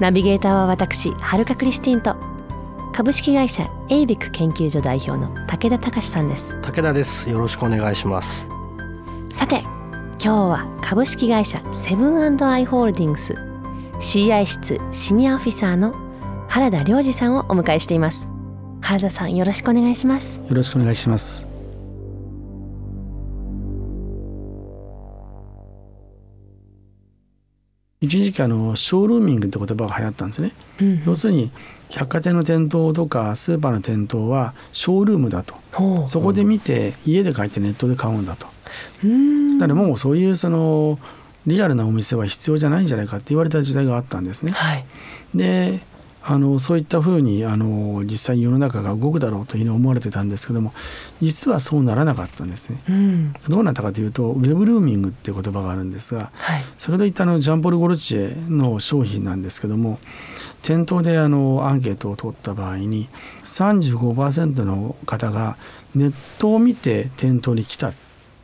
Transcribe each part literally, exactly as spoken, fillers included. ナビゲーターは私、はるかクリスティンと株式会社エイビック研究所代表の武田隆さんです。武田です。よろしくお願いします。さて、今日は株式会社セブン&アイホールディングス シーアイ 室シニアオフィサーの原田良二さんをお迎えしています。原田さん、よろしくお願いします。よろしくお願いします。一時期あのショールーミングって言葉が流行ったんですね、うんうん、要するに百貨店の店頭とかスーパーの店頭はショールームだと、うん、そこで見て家で買ってネットで買うんだと、うん、だからもうそういうそのリアルなお店は必要じゃないんじゃないかって言われた時代があったんですね、はい、であのそういったふうにあの実際に世の中が動くだろうというふうに思われてたんですけども、実はそうならなかったんですね、うん、どうなったかというとウェブルーミングっていう言葉があるんですが、はい、先ほど言ったあのジャンポール・ゴルチェの商品なんですけども、店頭であのアンケートを取った場合に さんじゅうごパーセント の方がネットを見て店頭に来たっ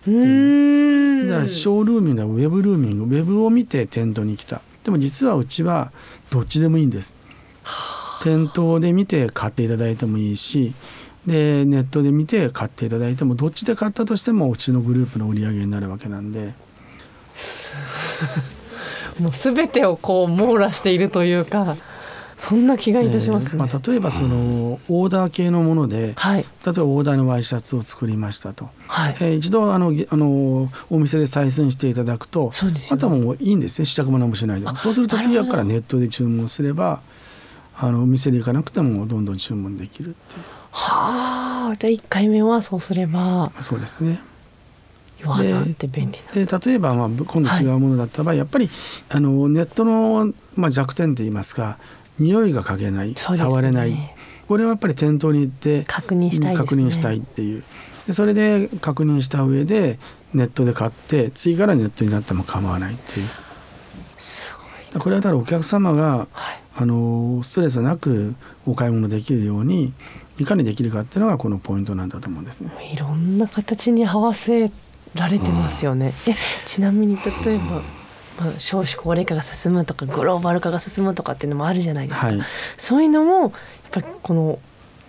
ていう、うん、だからショールーミングはウェブルーミング、ウェブを見て店頭に来た。でも実はうちはどっちでもいいんです。店頭で見て買っていただいてもいいし、でネットで見て買っていただいても、どっちで買ったとしてもうちのグループの売り上げになるわけなんでもう全てをこう網羅しているというか、そんな気がいたしますね、えーまあ、例えばそのオーダー系のもので、はい、例えばオーダーのワイシャツを作りましたと、はい、えー、一度あのあのお店で採寸していただくと、あとはもういいんですね、試着も何もしないで。そうすると次はからネットで注文すればあのお店に行かなくてもどんどん注文できるっていう。はあ、でいっかいめはそうすれば。そうですね。弱なんて便利な。で、で例えば、まあ、今度違うものだった場合、はい、やっぱりあのネットの、まあ、弱点といいますか、匂いが嗅げない、ね、触れない、これはやっぱり店頭に行って確認したいですね。確認したいっていう。でそれで確認した上でネットで買って次からネットになっても構わないっていう。すごい。これはだからお客様が、はい、あのストレスなくお買い物できるようにいかにできるかっていうのがこのポイントなんだと思うんですね。いろんな形に合わせられてますよね、うん、えちなみに例えば、まあ、少子高齢化が進むとかグローバル化が進むとかっていうのもあるじゃないですか、はい、そういうのもやっぱりこの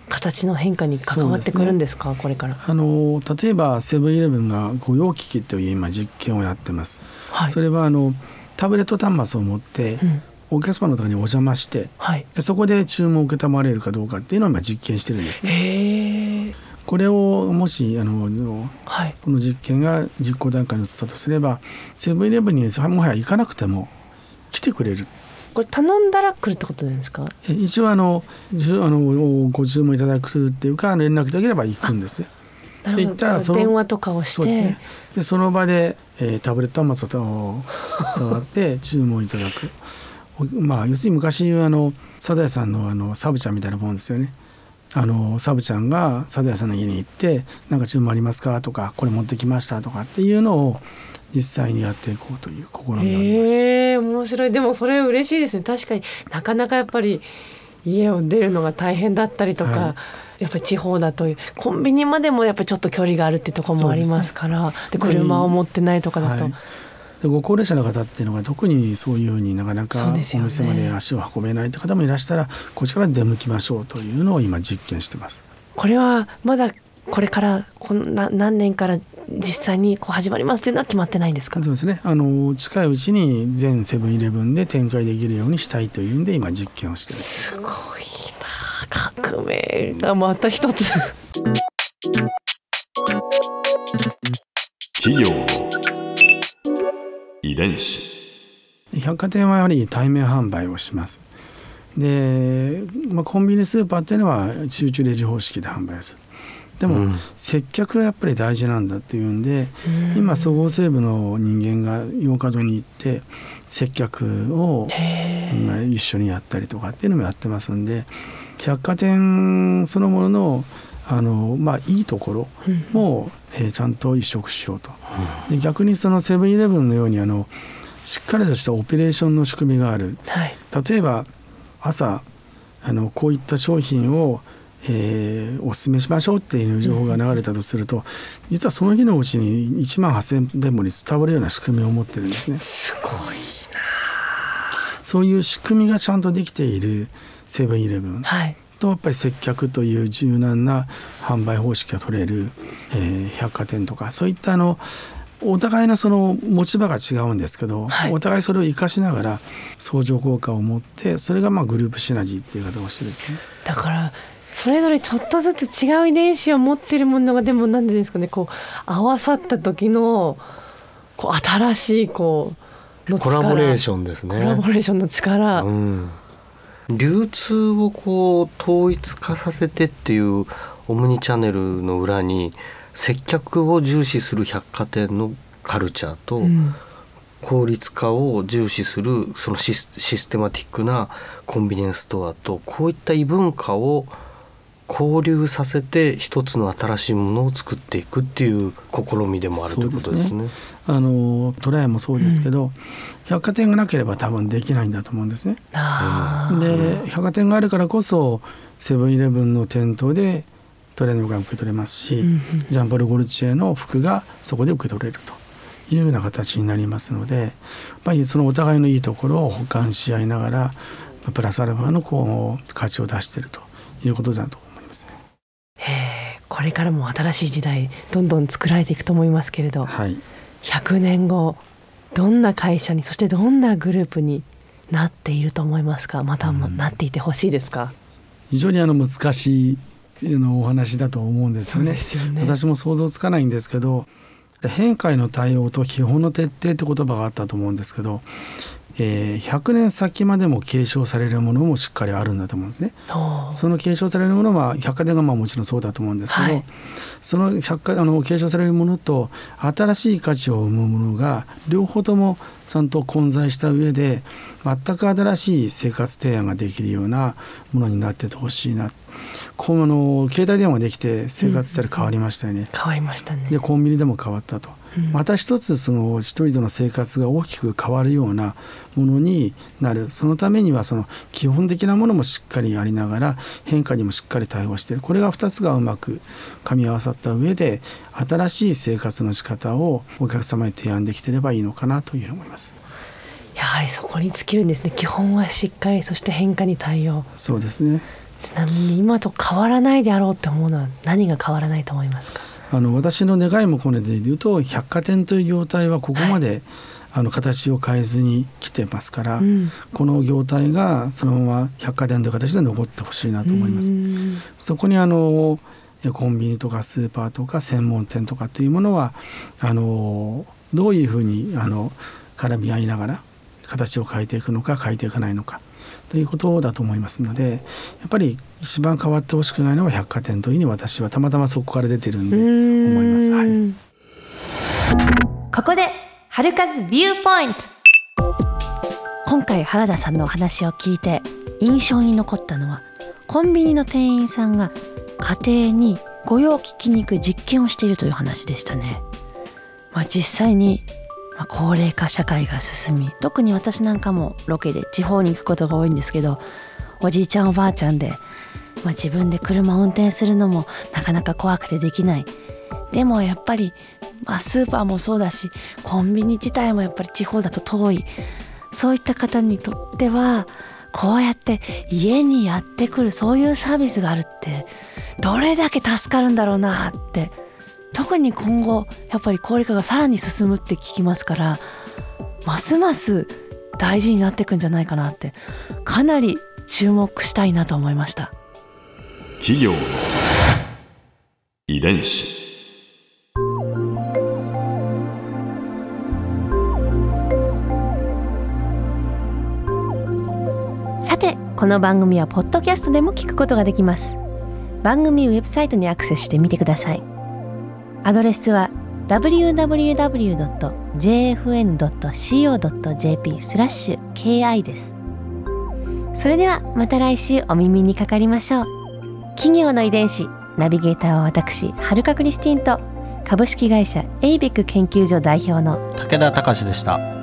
形の変化に関わってくるんですか、ですね、これからあの例えばセブンイレブンが御用機器という今実験をやってます、はい、それはあのタブレット端末を持って、うん、お客様のところにお邪魔して、はい、そこで注文を受けたまれるかどうかっていうのを今実験してるんですね。へえ。これをもしあの、はい、この実験が実行段階に移ったとすれば、セブンイレブンにもはや行かなくても来てくれる。これ頼んだら来るってことなんですか？一応あの、あのご注文いただくっていうか連絡できれば行くんですよ。なるほど。その電話とかをして、 そうですね。でその場で、えー、タブレット端末を触って注文いただくまあ、要するに昔あのサザエさん の, あのサブちゃんみたいなもんですよね。あのサブちゃんがサザエさんの家に行って何か注文ありますかとか、これ持ってきましたとかっていうのを実際にやっていこうという試みがありました。えー、面白い。でもそれ嬉しいですね。確かになかなかやっぱり家を出るのが大変だったりとか、はい、やっぱり地方だとコンビニまでもやっぱりちょっと距離があるってところもありますから、で車を持ってないとかだと。はい、ご高齢者の方っていうのが特にそういうふうになかなかお店まで足を運べないって方もいらしたら、こちらから出向きましょうというのを今実験してます。これはまだこれからこんな何年から実際にこう始まりますというのは決まってないんですか？そうですね、あの近いうちに全セブンイレブンで展開できるようにしたいというんで今実験をしてます。すごいな、革命がまた一つ企業遺伝子。百貨店はやはり対面販売をします。で、まあ、コンビニスーパーというのは集中レジ方式で販売する。でも、うん、接客がやっぱり大事なんだというんで、うん、今総合セーブの人間が洋華堂に行って接客を一緒にやったりとかっていうのもやってますんで、百貨店そのもののあのまあいいところも、うんえー、ちゃんと移植しようと、うん、で逆にそのセブンイレブンのようにあのしっかりとしたオペレーションの仕組みがある、はい、例えば朝あのこういった商品を、えー、お勧めしましょうっていう情報が流れたとすると、うん、実はその日のうちにいちまんはっせんてんぽに伝わるような仕組みを持ってるんですね。すごいな。そういう仕組みがちゃんとできているセブンイレブン、はいとやっぱり接客という柔軟な販売方式が取れる、えー、百貨店とかそういったあのお互いのその持ち場が違うんですけど、はい、お互いそれを生かしながら相乗効果を持ってそれがまあグループシナジーっていう言い方をしてですね。だからそれぞれちょっとずつ違う遺伝子を持っているものがでも何でですかねこう合わさった時のこう新しいこうの力コラボレーションですね。コラボレーションの力、うん流通をこう統一化させてっていうオムニチャンネルの裏に接客を重視する百貨店のカルチャーと効率化を重視するそのシステマティックなコンビニエンスストアとこういった異文化を交流させて一つの新しいものを作っていくっていう試みでもあるということですね。あのトライもそうですけど、うん、百貨店がなければ多分できないんだと思うんですね。あで百貨店があるからこそセブンイレブンの店頭でトレーニングが受け取れますし、うんうん、ジャンポール・ゴルチエの服がそこで受け取れるというような形になりますので、やっぱりそのお互いのいいところを補完し合いながらプラスアルファのこう価値を出しているということだと。これからも新しい時代どんどん作られていくと思いますけれど、はい、ひゃくねんごどんな会社にそしてどんなグループになっていると思いますか。またもなっていてほしいですか。うん、非常にあの難しいのお話だと思うんですよ ね, ですよね。私も想像つかないんですけど変化への対応と基本の徹底って言葉があったと思うんですけど、えー、ひゃくねんさきまでも継承されるものもしっかりあるんだと思うんですね。その継承されるものは百貨店がまあもちろんそうだと思うんですけど、はい、その百貨あの継承されるものと新しい価値を生むものが両方ともちゃんと混在した上で全く新しい生活提案ができるようなものになっててほしいな。こうの携帯電話ができて生活スタイル変わりましたよね、うん、変わりましたね。でコンビニでも変わったと、うん、また一つその一人の生活が大きく変わるようなものになる。そのためにはその基本的なものもしっかりありながら変化にもしっかり対応している。これがふたつがうまく噛み合わさった上で新しい生活の仕方をお客様に提案できていればいいのかなというふうに思います。やはりそこに尽きるんですね。基本はしっかりそして変化に対応。そうですね。ちなみに今と変わらないであろうと思うのは何が変わらないと思いますか。あの私の願いもこれで言うと百貨店という業態はここまで、はい、あの形を変えずに来てますから、うん、この業態がそのまま百貨店という形で残ってほしいなと思います。そこにあのコンビニとかスーパーとか専門店とかというものはあのどういうふうにあの絡み合いながら形を変えていくのか変えていかないのかということだと思いますので、やっぱり一番変わってほしくないのは百貨店というふうに私はたまたまそこから出てるんで思います。はい、ここで春風ビューポイント。今回原田さんのお話を聞いて印象に残ったのはコンビニの店員さんが家庭に御用聞きに行く実験をしているという話でしたね。まあ、実際に高齢化社会が進み、特に私なんかもロケで地方に行くことが多いんですけど、おじいちゃんおばあちゃんで、まあ、自分で車を運転するのもなかなか怖くてできない。でもやっぱり、まあ、スーパーもそうだしコンビニ自体もやっぱり地方だと遠い。そういった方にとってはこうやって家にやってくるそういうサービスがあるってどれだけ助かるんだろうなって、特に今後やっぱり高齢化がさらに進むって聞きますからますます大事になっていくんじゃないかなって、かなり注目したいなと思いました。企業の遺伝子。さてこの番組はポッドキャストでも聞くことができます。番組ウェブサイトにアクセスしてみてください。アドレスは ダブリューダブリューダブリュードットジェーエフエヌドットシーオードットジェーピー スラッシュケーアイ です。それではまた来週お耳にかかりましょう。企業の遺伝子ナビゲーターは私春香クリスティンと株式会社エイベック研究所代表の武田隆でした。